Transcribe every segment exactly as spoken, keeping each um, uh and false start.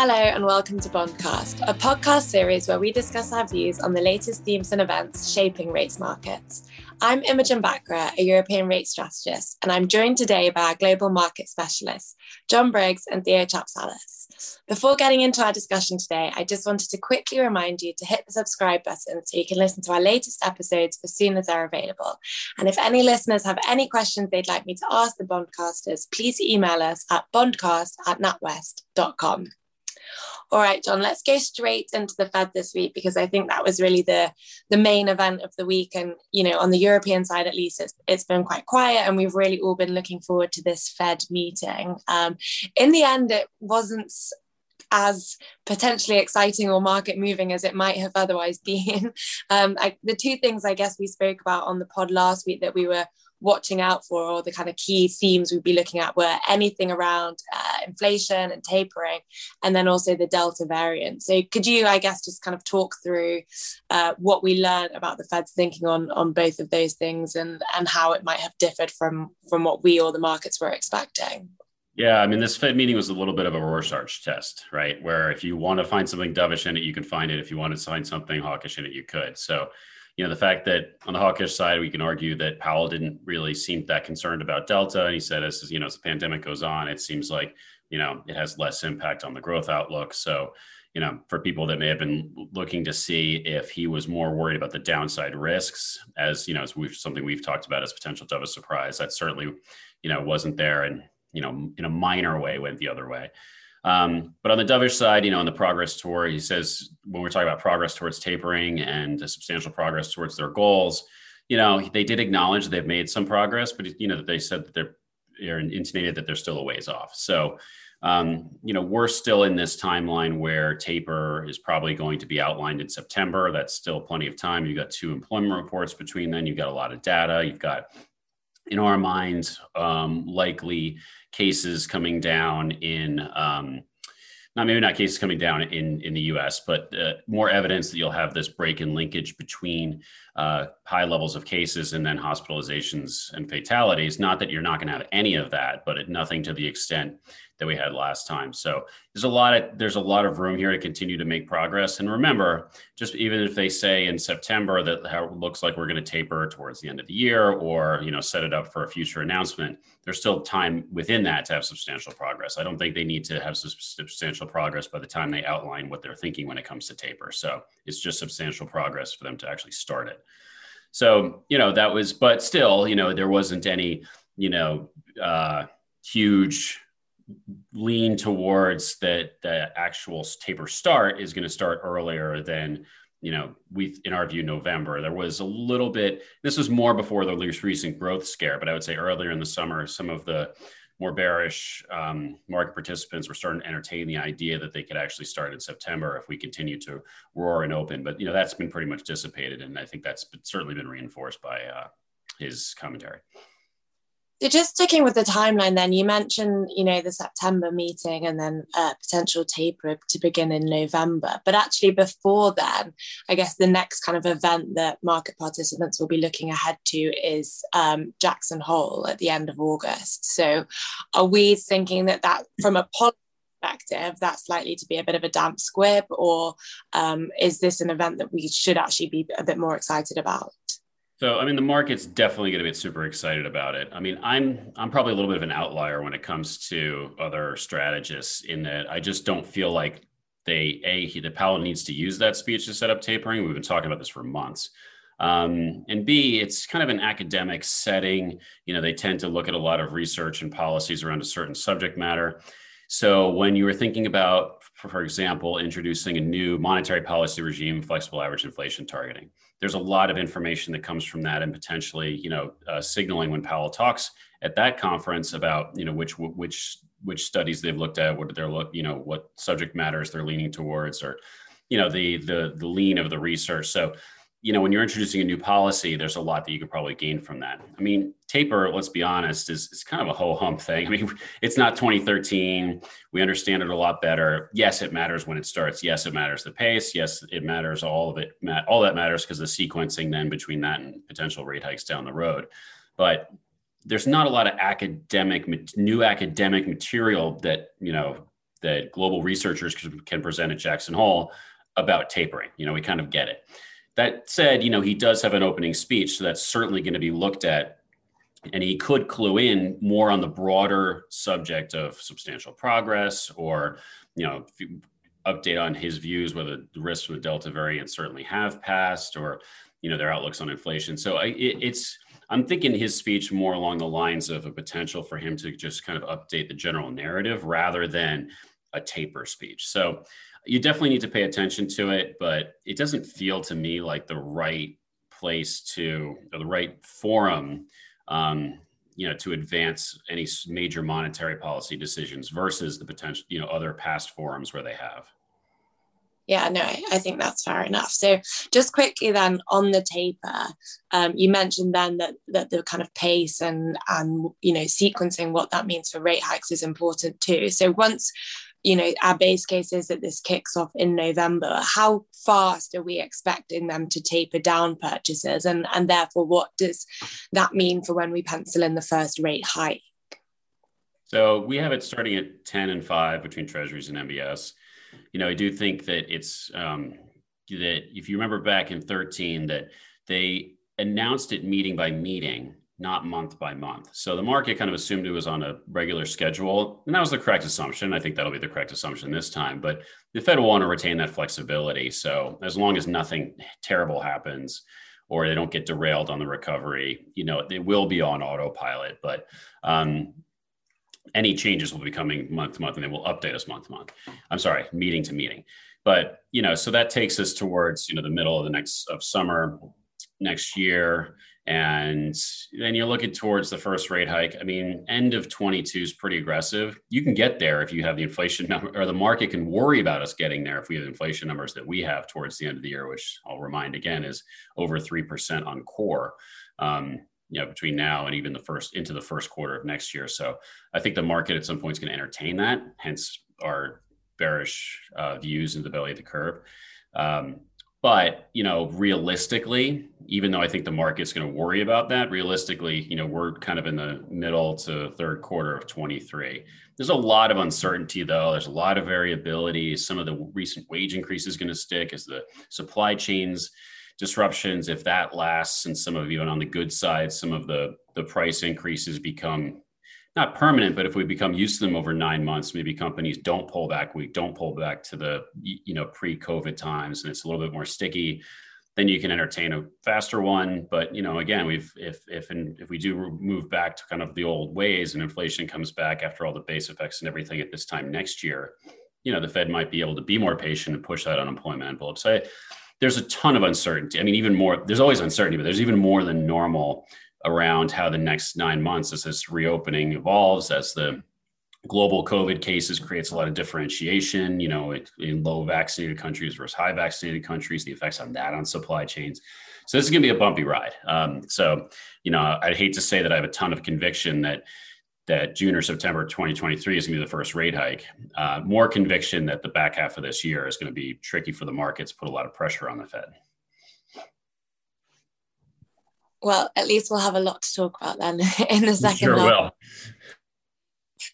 Hello and welcome to Bondcast, a podcast series where we discuss our views on the latest themes and events shaping rates markets. I'm Imogen Bachra, a European rate strategist, and I'm joined today by our global market specialists, John Briggs and Theo Chapsalis. Before getting into our discussion today, I just wanted to quickly remind you to hit the subscribe button so you can listen to our latest episodes as soon as they're available. And if any listeners have any questions they'd like me to ask the Bondcasters, please email us at bondcast at natwest dot com. All right, John, let's go straight into the Fed this week, because I think that was really the, the main event of the week. And, you know, on the European side, at least, it's, it's been quite quiet and we've really all been looking forward to this Fed meeting. Um, in the end, it wasn't as potentially exciting or market moving as it might have otherwise been. Um, I, the two things I guess we spoke about on the pod last week that we were watching out for, or the kind of key themes we'd be looking at, were anything around uh, inflation and tapering, and then also the Delta variant. So could you, I guess, just kind of talk through uh, what we learned about the Fed's thinking on, on both of those things and, and how it might have differed from, from what we or the markets were expecting? Yeah, I mean, this Fed meeting was a little bit of a Rorschach test, right? Where if you want to find something dovish in it, you can find it. If you want to find something hawkish in it, you could. So, you know, the fact that on the hawkish side, we can argue that Powell didn't really seem that concerned about Delta. And he said, as, you know, as the pandemic goes on, it seems like, you know, it has less impact on the growth outlook. So, you know, for people that may have been looking to see if he was more worried about the downside risks, as, you know, as we've something we've talked about as potential dovish surprise, that certainly, you know, wasn't there, and, you know, in a minor way went the other way. Um, but on the dovish side, you know, on the progress toward, he says, when we're talking about progress towards tapering and substantial progress towards their goals, you know, they did acknowledge they've made some progress, but, you know, they said that they're, they're intimated that they're still a ways off. So, um, you know, we're still in this timeline where taper is probably going to be outlined in September. That's still plenty of time. You've got two employment reports between then. You've got a lot of data. You've got, in our minds, um, likely cases coming down in, um, not maybe not cases coming down in, in the U S, but uh, more evidence that you'll have this break in linkage between uh, high levels of cases and then hospitalizations and fatalities. Not that you're not going to have any of that, but it, nothing to the extent that we had last time. So there's a lot of there's a lot of room here to continue to make progress. And remember, just even if they say in September that how it looks like we're going to taper towards the end of the year, or, you know, set it up for a future announcement, there's still time within that to have substantial progress. I don't think they need to have substantial progress by the time they outline what they're thinking when it comes to taper. So it's just substantial progress for them to actually start it. So, you know, that was, but still, you know, there wasn't any, you know, uh, huge lean towards that the actual taper start is going to start earlier than, you know, we, in our view, November. There was a little bit, this was more before the least recent growth scare, but I would say earlier in the summer, some of the more bearish um, market participants were starting to entertain the idea that they could actually start in September if we continue to roar and open. But, you know, that's been pretty much dissipated. And I think that's been, certainly been reinforced by uh, his commentary. So just sticking with the timeline then, you mentioned, you know, the September meeting and then uh, potential taper to begin in November. But actually before then, I guess the next kind of event that market participants will be looking ahead to is um, Jackson Hole at the end of August. So are we thinking that, that from a policy perspective, that's likely to be a bit of a damp squib, or um, is this an event that we should actually be a bit more excited about? So, I mean, the market's definitely going to be super excited about it. I mean, I'm I'm probably a little bit of an outlier when it comes to other strategists, in that I just don't feel like they, A, he, the Powell needs to use that speech to set up tapering. We've been talking about this for months. Um, and B, it's kind of an academic setting. You know, they tend to look at a lot of research and policies around a certain subject matter. So when you were thinking about, for example, introducing a new monetary policy regime, flexible average inflation targeting, there's a lot of information that comes from that, and potentially, you know, uh, signaling when Powell talks at that conference about, you know, which which which studies they've looked at, what they're look, you know, what subject matters they're leaning towards, or, you know, the the the lean of the research. So, you know, when you're introducing a new policy, there's a lot that you could probably gain from that. I mean, taper, let's be honest, is, is kind of a ho-hum thing. I mean, it's not twenty thirteen. We understand it a lot better. Yes, it matters when it starts. Yes, it matters the pace. Yes, it matters all of it. All that matters, because the sequencing then between that and potential rate hikes down the road. But there's not a lot of academic, new academic material that, you know, that global researchers can present at Jackson Hole about tapering. You know, we kind of get it. That said, you know, he does have an opening speech, so that's certainly going to be looked at. And he could clue in more on the broader subject of substantial progress, or, you know, update on his views, whether the risks from the Delta variant certainly have passed, or, you know, their outlooks on inflation. So I, it, it's, I'm thinking his speech more along the lines of a potential for him to just kind of update the general narrative rather than a taper speech. So you definitely need to pay attention to it, but it doesn't feel to me like the right place to, or the right forum, um, you know, to advance any major monetary policy decisions versus the potential, you know, other past forums where they have. Yeah, no, I think that's fair enough. So just quickly then on the taper, um, you mentioned then that that the kind of pace and, and, you know, sequencing, what that means for rate hikes is important too. So once, you know, our base case is that this kicks off in November, how fast are we expecting them to taper down purchases? And, and therefore, what does that mean for when we pencil in the first rate hike? So we have it starting at ten and five between Treasuries and M B S. You know, I do think that it's, um, that if you remember back in thirteen, that they announced it meeting by meeting, not month by month. So the market kind of assumed it was on a regular schedule, and that was the correct assumption. I think that'll be the correct assumption this time, but the Fed will want to retain that flexibility. So as long as nothing terrible happens, or they don't get derailed on the recovery, you know, it will be on autopilot, but, um, any changes will be coming month to month, and they will update us month to month. I'm sorry, meeting to meeting. But, you know, so that takes us towards, you know, the middle of the next of summer next year. And then you're looking towards the first rate hike. I mean, end of twenty-two is pretty aggressive. You can get there if you have the inflation number, or the market can worry about us getting there if we have inflation numbers that we have towards the end of the year, which I'll remind again is over three percent on core. Um, you know, between now and even the first into the first quarter of next year. So I think the market at some point is going to entertain that, hence our bearish uh, views in the belly of the curve. Um, but, you know, realistically, even though I think the market's going to worry about that, realistically, you know, we're kind of in the middle to third quarter of twenty-three. There's a lot of uncertainty, though. There's a lot of variability. Some of the recent wage increase is going to stick as the supply chains disruptions, if that lasts, and some of even on the good side, some of the, the price increases become not permanent, but if we become used to them over nine months, maybe companies don't pull back, we don't pull back to the, you know, pre-COVID times, and it's a little bit more sticky, then you can entertain a faster one. But, you know, again, we've, if, if, and if we do move back to kind of the old ways and inflation comes back after all the base effects and everything at this time next year, you know, the Fed might be able to be more patient and push that unemployment envelope. So I, there's a ton of uncertainty. I mean, even more, there's always uncertainty, but there's even more than normal around how the next nine months as this reopening evolves, as the global COVID cases creates a lot of differentiation, you know, it, in low vaccinated countries versus high vaccinated countries, the effects on that on supply chains. So this is going to be a bumpy ride. Um, so, you know, I'd hate to say that I have a ton of conviction that that June or September twenty twenty-three is gonna be the first rate hike. Uh, more conviction that the back half of this year is gonna be tricky for the markets, put a lot of pressure on the Fed. Well, at least we'll have a lot to talk about then in the second sure half. Will.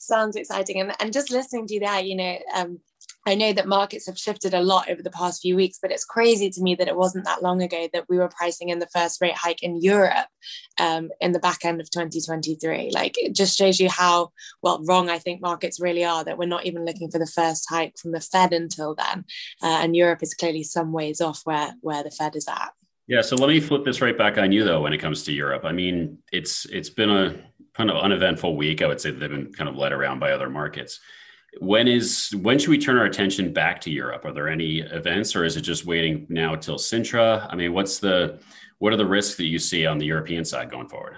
Sounds exciting. And, and just listening to you there, you know, um, I know that markets have shifted a lot over the past few weeks, but it's crazy to me that it wasn't that long ago that we were pricing in the first rate hike in Europe um, in the back end of twenty twenty-three. Like, it just shows you how, well, wrong I think markets really are, that we're not even looking for the first hike from the Fed until then. Uh, and Europe is clearly some ways off where, where the Fed is at. Yeah, so let me flip this right back on you, though, when it comes to Europe. I mean, it's it's been a kind of uneventful week. I would say that they've been kind of led around by other markets. When is when should we turn our attention back to Europe? Are there any events, or is it just waiting now till Sintra? I mean, what's the what are the risks that you see on the European side going forward?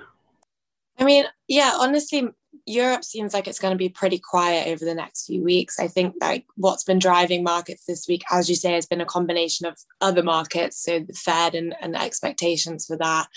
I mean, yeah, honestly, Europe seems like it's going to be pretty quiet over the next few weeks. I think like what's been driving markets this week, as you say, has been a combination of other markets, so the Fed and, and expectations for that.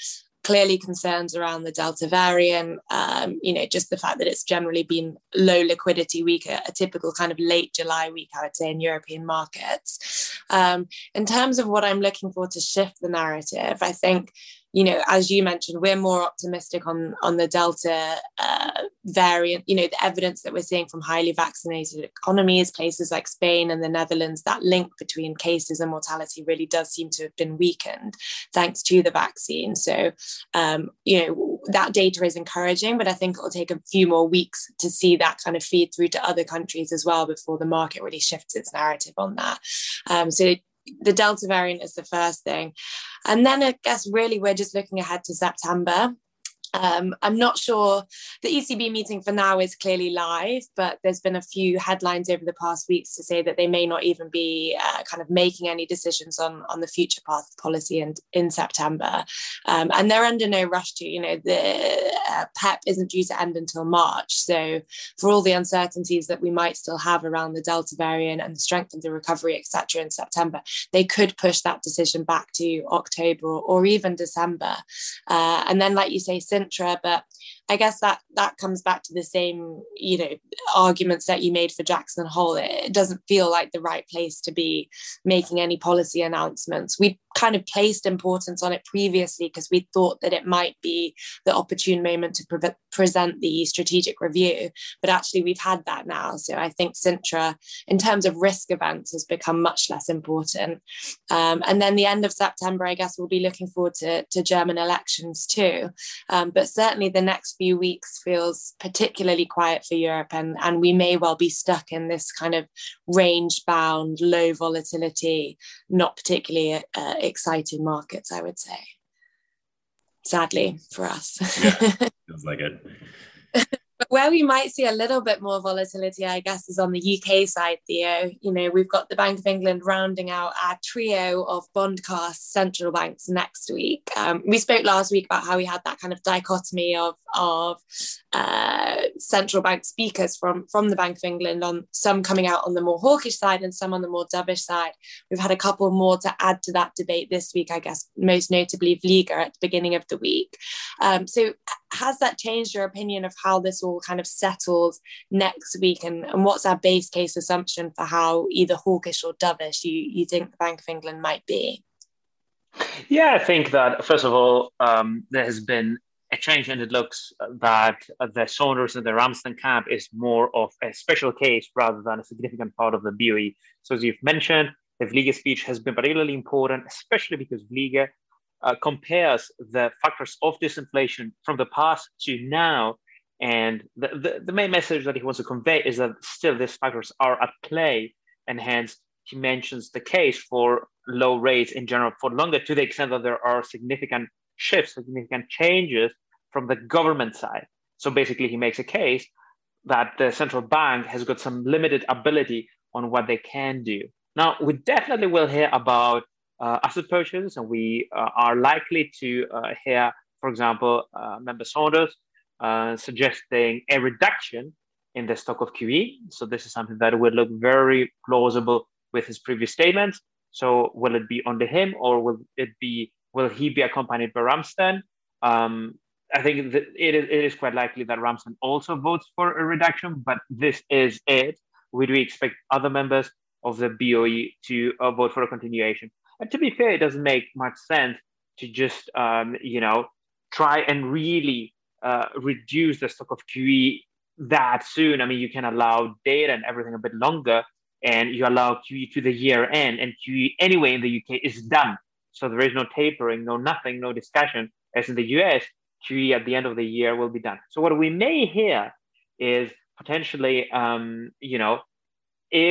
Clearly concerns around the Delta variant, um, you know, just the fact that it's generally been low liquidity week, a, a typical kind of late July week, I would say, in European markets. Um, in terms of what I'm looking for to shift the narrative, I think you know, as you mentioned, we're more optimistic on, on the Delta uh, variant. You know, the evidence that we're seeing from highly vaccinated economies, places like Spain and the Netherlands, that link between cases and mortality really does seem to have been weakened thanks to the vaccine. So, um, you know, that data is encouraging, but I think it'll take a few more weeks to see that kind of feed through to other countries as well before the market really shifts its narrative on that. Um, so the Delta variant is the first thing. And then I guess really we're just looking ahead to September. Um, I'm not sure, the E C B meeting for now is clearly live, but there's been a few headlines over the past weeks to say that they may not even be uh, kind of making any decisions on, on the future path of policy in, in September. Um, and they're under no rush to, you know, the uh, P E P isn't due to end until March. So for all the uncertainties that we might still have around the Delta variant and the strength of the recovery, et cetera, in September, they could push that decision back to October or, or even December. Uh, and then, like you say, but I guess that that comes back to the same, you know, arguments that you made for Jackson Hole. It doesn't feel like the right place to be making any policy announcements. We kind of placed importance on it previously because we thought that it might be the opportune moment to pre- present the strategic review, but actually we've had that now. So I think Sintra, in terms of risk events, has become much less important. Um, and then the end of September, I guess we'll be looking forward to, to German elections too. Um, but certainly the next few weeks feels particularly quiet for Europe, and, and we may well be stuck in this kind of range-bound, low volatility, not particularly uh, exciting markets, I would say. Sadly for us. Yeah, feels like it. But where we might see a little bit more volatility, I guess, is on the U K side, Theo. You know, we've got the Bank of England rounding out our trio of Bondcast central banks next week. Um, we spoke last week about how we had that kind of dichotomy of, of uh, central bank speakers from, from the Bank of England, on some coming out on the more hawkish side and some on the more dovish side. We've had a couple more to add to that debate this week, I guess, most notably Vlieger at the beginning of the week. Um, so has that changed your opinion of how this all kind of settles next week, and, and what's our base case assumption for how either hawkish or dovish you, you think the Bank of England might be? Yeah, I think that, first of all, um, there has been a change, and it looks that the Saunders and the Ramsden camp is more of a special case rather than a significant part of the B O E. So as you've mentioned, the Vlieger speech has been particularly important, especially because Vlieger Uh, compares the factors of disinflation from the past to now. And the, the, the main message that he wants to convey is that still these factors are at play. And hence, he mentions the case for low rates in general for longer, to the extent that there are significant shifts, significant changes from the government side. So basically, he makes a case that the central bank has got some limited ability on what they can do. Now, we definitely will hear about Uh, asset purchases, and we uh, are likely to uh, hear, for example, uh, Member Saunders uh, suggesting a reduction in the stock of Q E. So this is something that would look very plausible with his previous statements. So will it be under him, or will it be? Will he be accompanied by Ramsden? Um, I think that it is, it is quite likely that Ramsden also votes for a reduction, but this is it. Would we expect other members of the B O E to uh, vote for a continuation? And to be fair, it doesn't make much sense to just, um, you know, try and really uh, reduce the stock of Q E that soon. I mean, you can allow data and everything a bit longer, and you allow Q E to the year end, and Q E anyway in the U K is done. So there is no tapering, no nothing, no discussion. As in the U S, Q E at the end of the year will be done. So what we may hear is potentially, um, you know,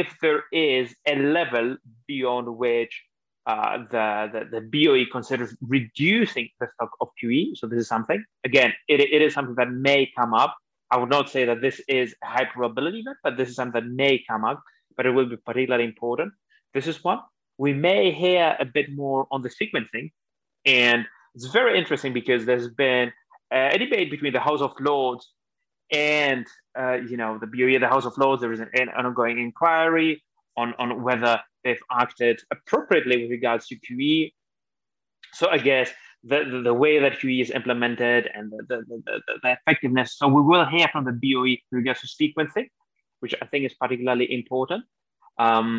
if there is a level beyond which Uh, the, the, the B O E considers reducing the stock of Q E. So this is something, again, it, it is something that may come up. I would not say that this is a high probability event, but this is something that may come up, but it will be particularly important. This is one. We may hear a bit more on the sequencing. And it's very interesting because there's been a debate between the House of Lords and, uh, you know, the B O E, the House of Lords. There is an, an ongoing inquiry on, on whether they've acted appropriately with regards to Q E. So I guess the, the, the way that Q E is implemented and the, the, the, the effectiveness. So we will hear from the B O E with regards to sequencing, which I think is particularly important, um,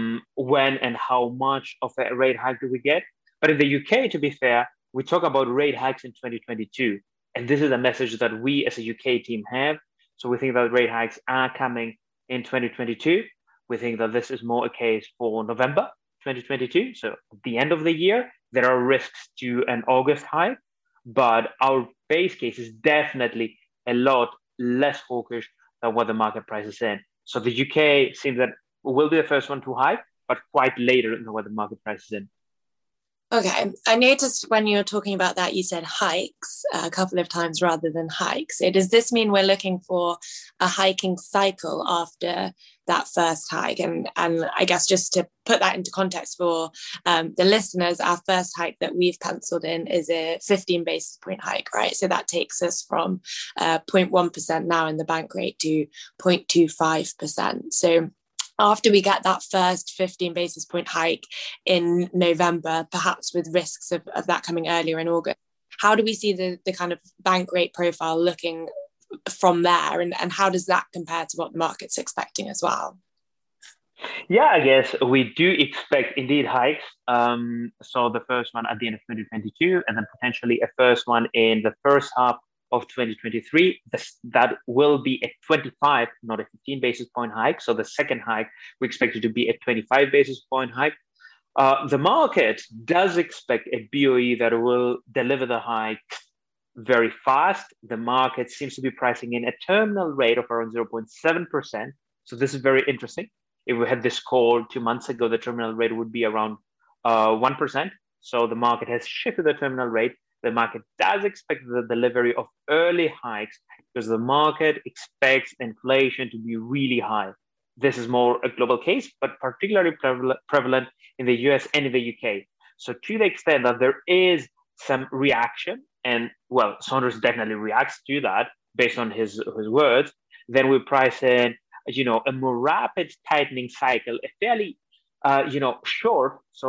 when and how much of a rate hike do we get. But in the U K, to be fair, we talk about rate hikes in twenty twenty-two, and this is a message that we as a U K team have. So we think that rate hikes are coming in twenty twenty-two. We think that this is more a case for November twenty twenty-two. So at the end of the year, there are risks to an August hike, but our base case is definitely a lot less hawkish than what the market price is in. So the U K seems that will be the first one to hike, but quite later than what the market price is in. Okay. I noticed when you were talking about that, you said hikes a couple of times rather than hikes. So does this mean we're looking for a hiking cycle after that first hike? And, and I guess just to put that into context for um, the listeners, our first hike that we've penciled in is a fifteen basis point hike, right? So that takes us from uh, zero point one percent now in the bank rate to zero point two five percent. So after we get that first fifteen basis point hike in November, perhaps with risks of, of that coming earlier in August, how do we see the, the kind of bank rate profile looking from there? And, and how does that compare to what the market's expecting as well? Yeah, I guess we do expect indeed hikes. Um, so the first one at the end of twenty twenty-two, and then potentially a first one in the first half of twenty twenty-three, that will be a twenty-five, not a fifteen basis point hike. So the second hike, we expect it to be a twenty-five basis point hike. Uh, the market does expect a B O E that will deliver the hike very fast. The market seems to be pricing in a terminal rate of around zero point seven percent. So this is very interesting. If we had this call two months ago, the terminal rate would be around uh, one percent. So the market has shifted the terminal rate. The market does expect the delivery of early hikes because the market expects inflation to be really high. This is more a global case, but particularly prevalent in the U S and in the U K. So to the extent that there is some reaction, and well, Saunders definitely reacts to that based on his, his words, then we price in, you know, a more rapid tightening cycle, a fairly Uh, you know, short. So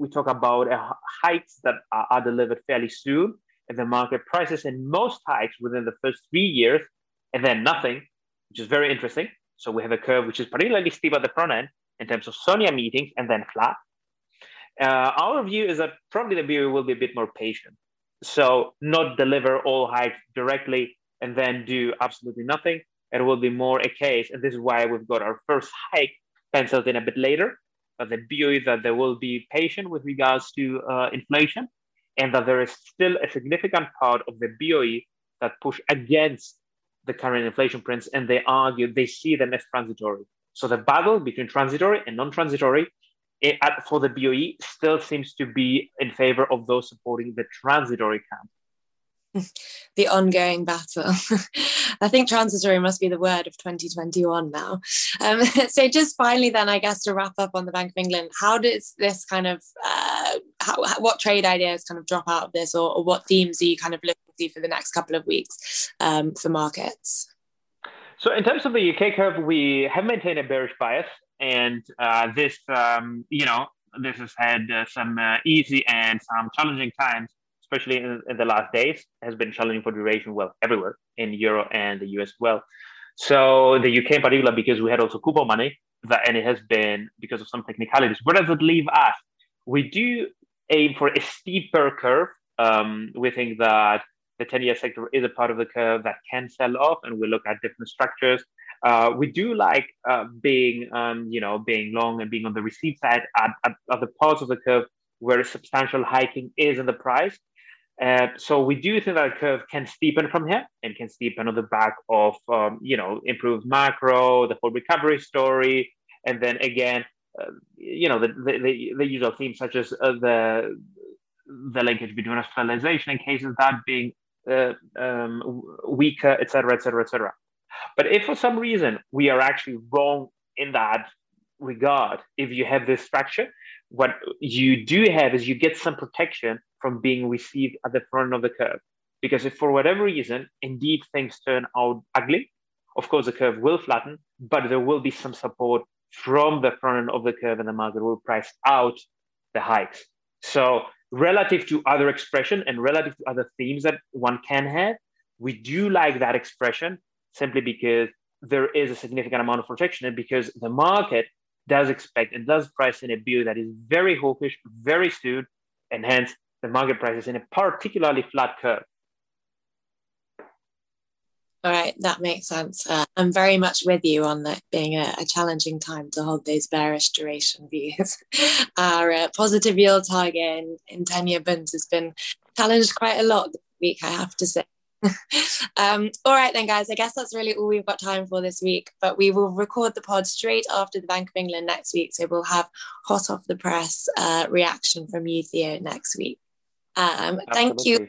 we talk about uh, hikes that are, are delivered fairly soon, and the market prices in most hikes within the first three years, and then nothing, which is very interesting. So we have a curve which is particularly steep at the front end in terms of Sonia meetings, and then flat. Uh, our view is that probably the B O E will be a bit more patient. So not deliver all hikes directly and then do absolutely nothing. It will be more a case, and this is why we've got our first hike penciled in a bit later. The B O E that they will be patient with regards to uh, inflation, and that there is still a significant part of the B O E that push against the current inflation prints, and they argue, they see them as transitory. So the battle between transitory and non-transitory it, for the B O E still seems to be in favor of those supporting the transitory camp. The ongoing battle. I think transitory must be the word of twenty twenty-one now. Um, so just finally then, I guess, to wrap up on the Bank of England, how does this kind of, uh, how, what trade ideas kind of drop out of this, or, or what themes are you kind of looking to for the next couple of weeks um, for markets? So in terms of the U K curve, we have maintained a bearish bias, and uh, this, um, you know, this has had uh, some uh, easy and some challenging times, especially in, in the last days, has been challenging for duration, well, everywhere, in Euro and the U S as well. So the U K in particular, because we had also coupon money, that, and it has been because of some technicalities. Where does it leave us? We do aim for a steeper curve. Um, we think that the ten-year sector is a part of the curve that can sell off, and we look at different structures. Uh, we do like uh, being, um, you know, being long and being on the receive side at, at, at the parts of the curve where substantial hiking is in the price. Uh, so we do think that curve can steepen from here and can steepen on the back of, um, you know, improved macro, the whole recovery story. And then again, uh, you know, the, the, the usual themes such as uh, the the linkage between hospitalization and cases that being uh, um, weaker, et cetera, et cetera, et cetera. But if for some reason we are actually wrong in that regard, if you have this structure, what you do have is you get some protection from being received at the front of the curve. Because if for whatever reason, indeed things turn out ugly, of course the curve will flatten, but there will be some support from the front end of the curve, and the market will price out the hikes. So relative to other expression and relative to other themes that one can have, we do like that expression simply because there is a significant amount of protection, and because the market does expect and does price in a B O E that is very hawkish very soon, and hence the market prices in a particularly flat curve. All right, that makes sense. Uh, I'm very much with you on that being a, a challenging time to hold those bearish duration views. Our uh, positive yield target in ten-year bunds has been challenged quite a lot this week, I have to say. um, all right then, guys, I guess that's really all we've got time for this week, but we will record the pod straight after the Bank of England next week. So we'll have hot off the press uh, reaction from you, Theo, next week. Um, thank you.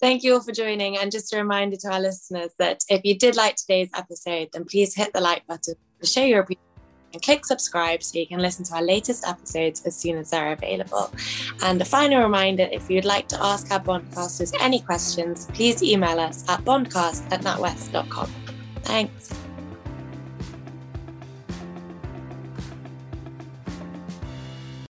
Thank you all for joining, and just a reminder to our listeners that if you did like today's episode, then please hit the like button to show your appreciation and click subscribe so you can listen to our latest episodes as soon as they're available. And a final reminder, if you'd like to ask our Bondcasters any questions, please email us at bondcast at natwest dot com. Thanks.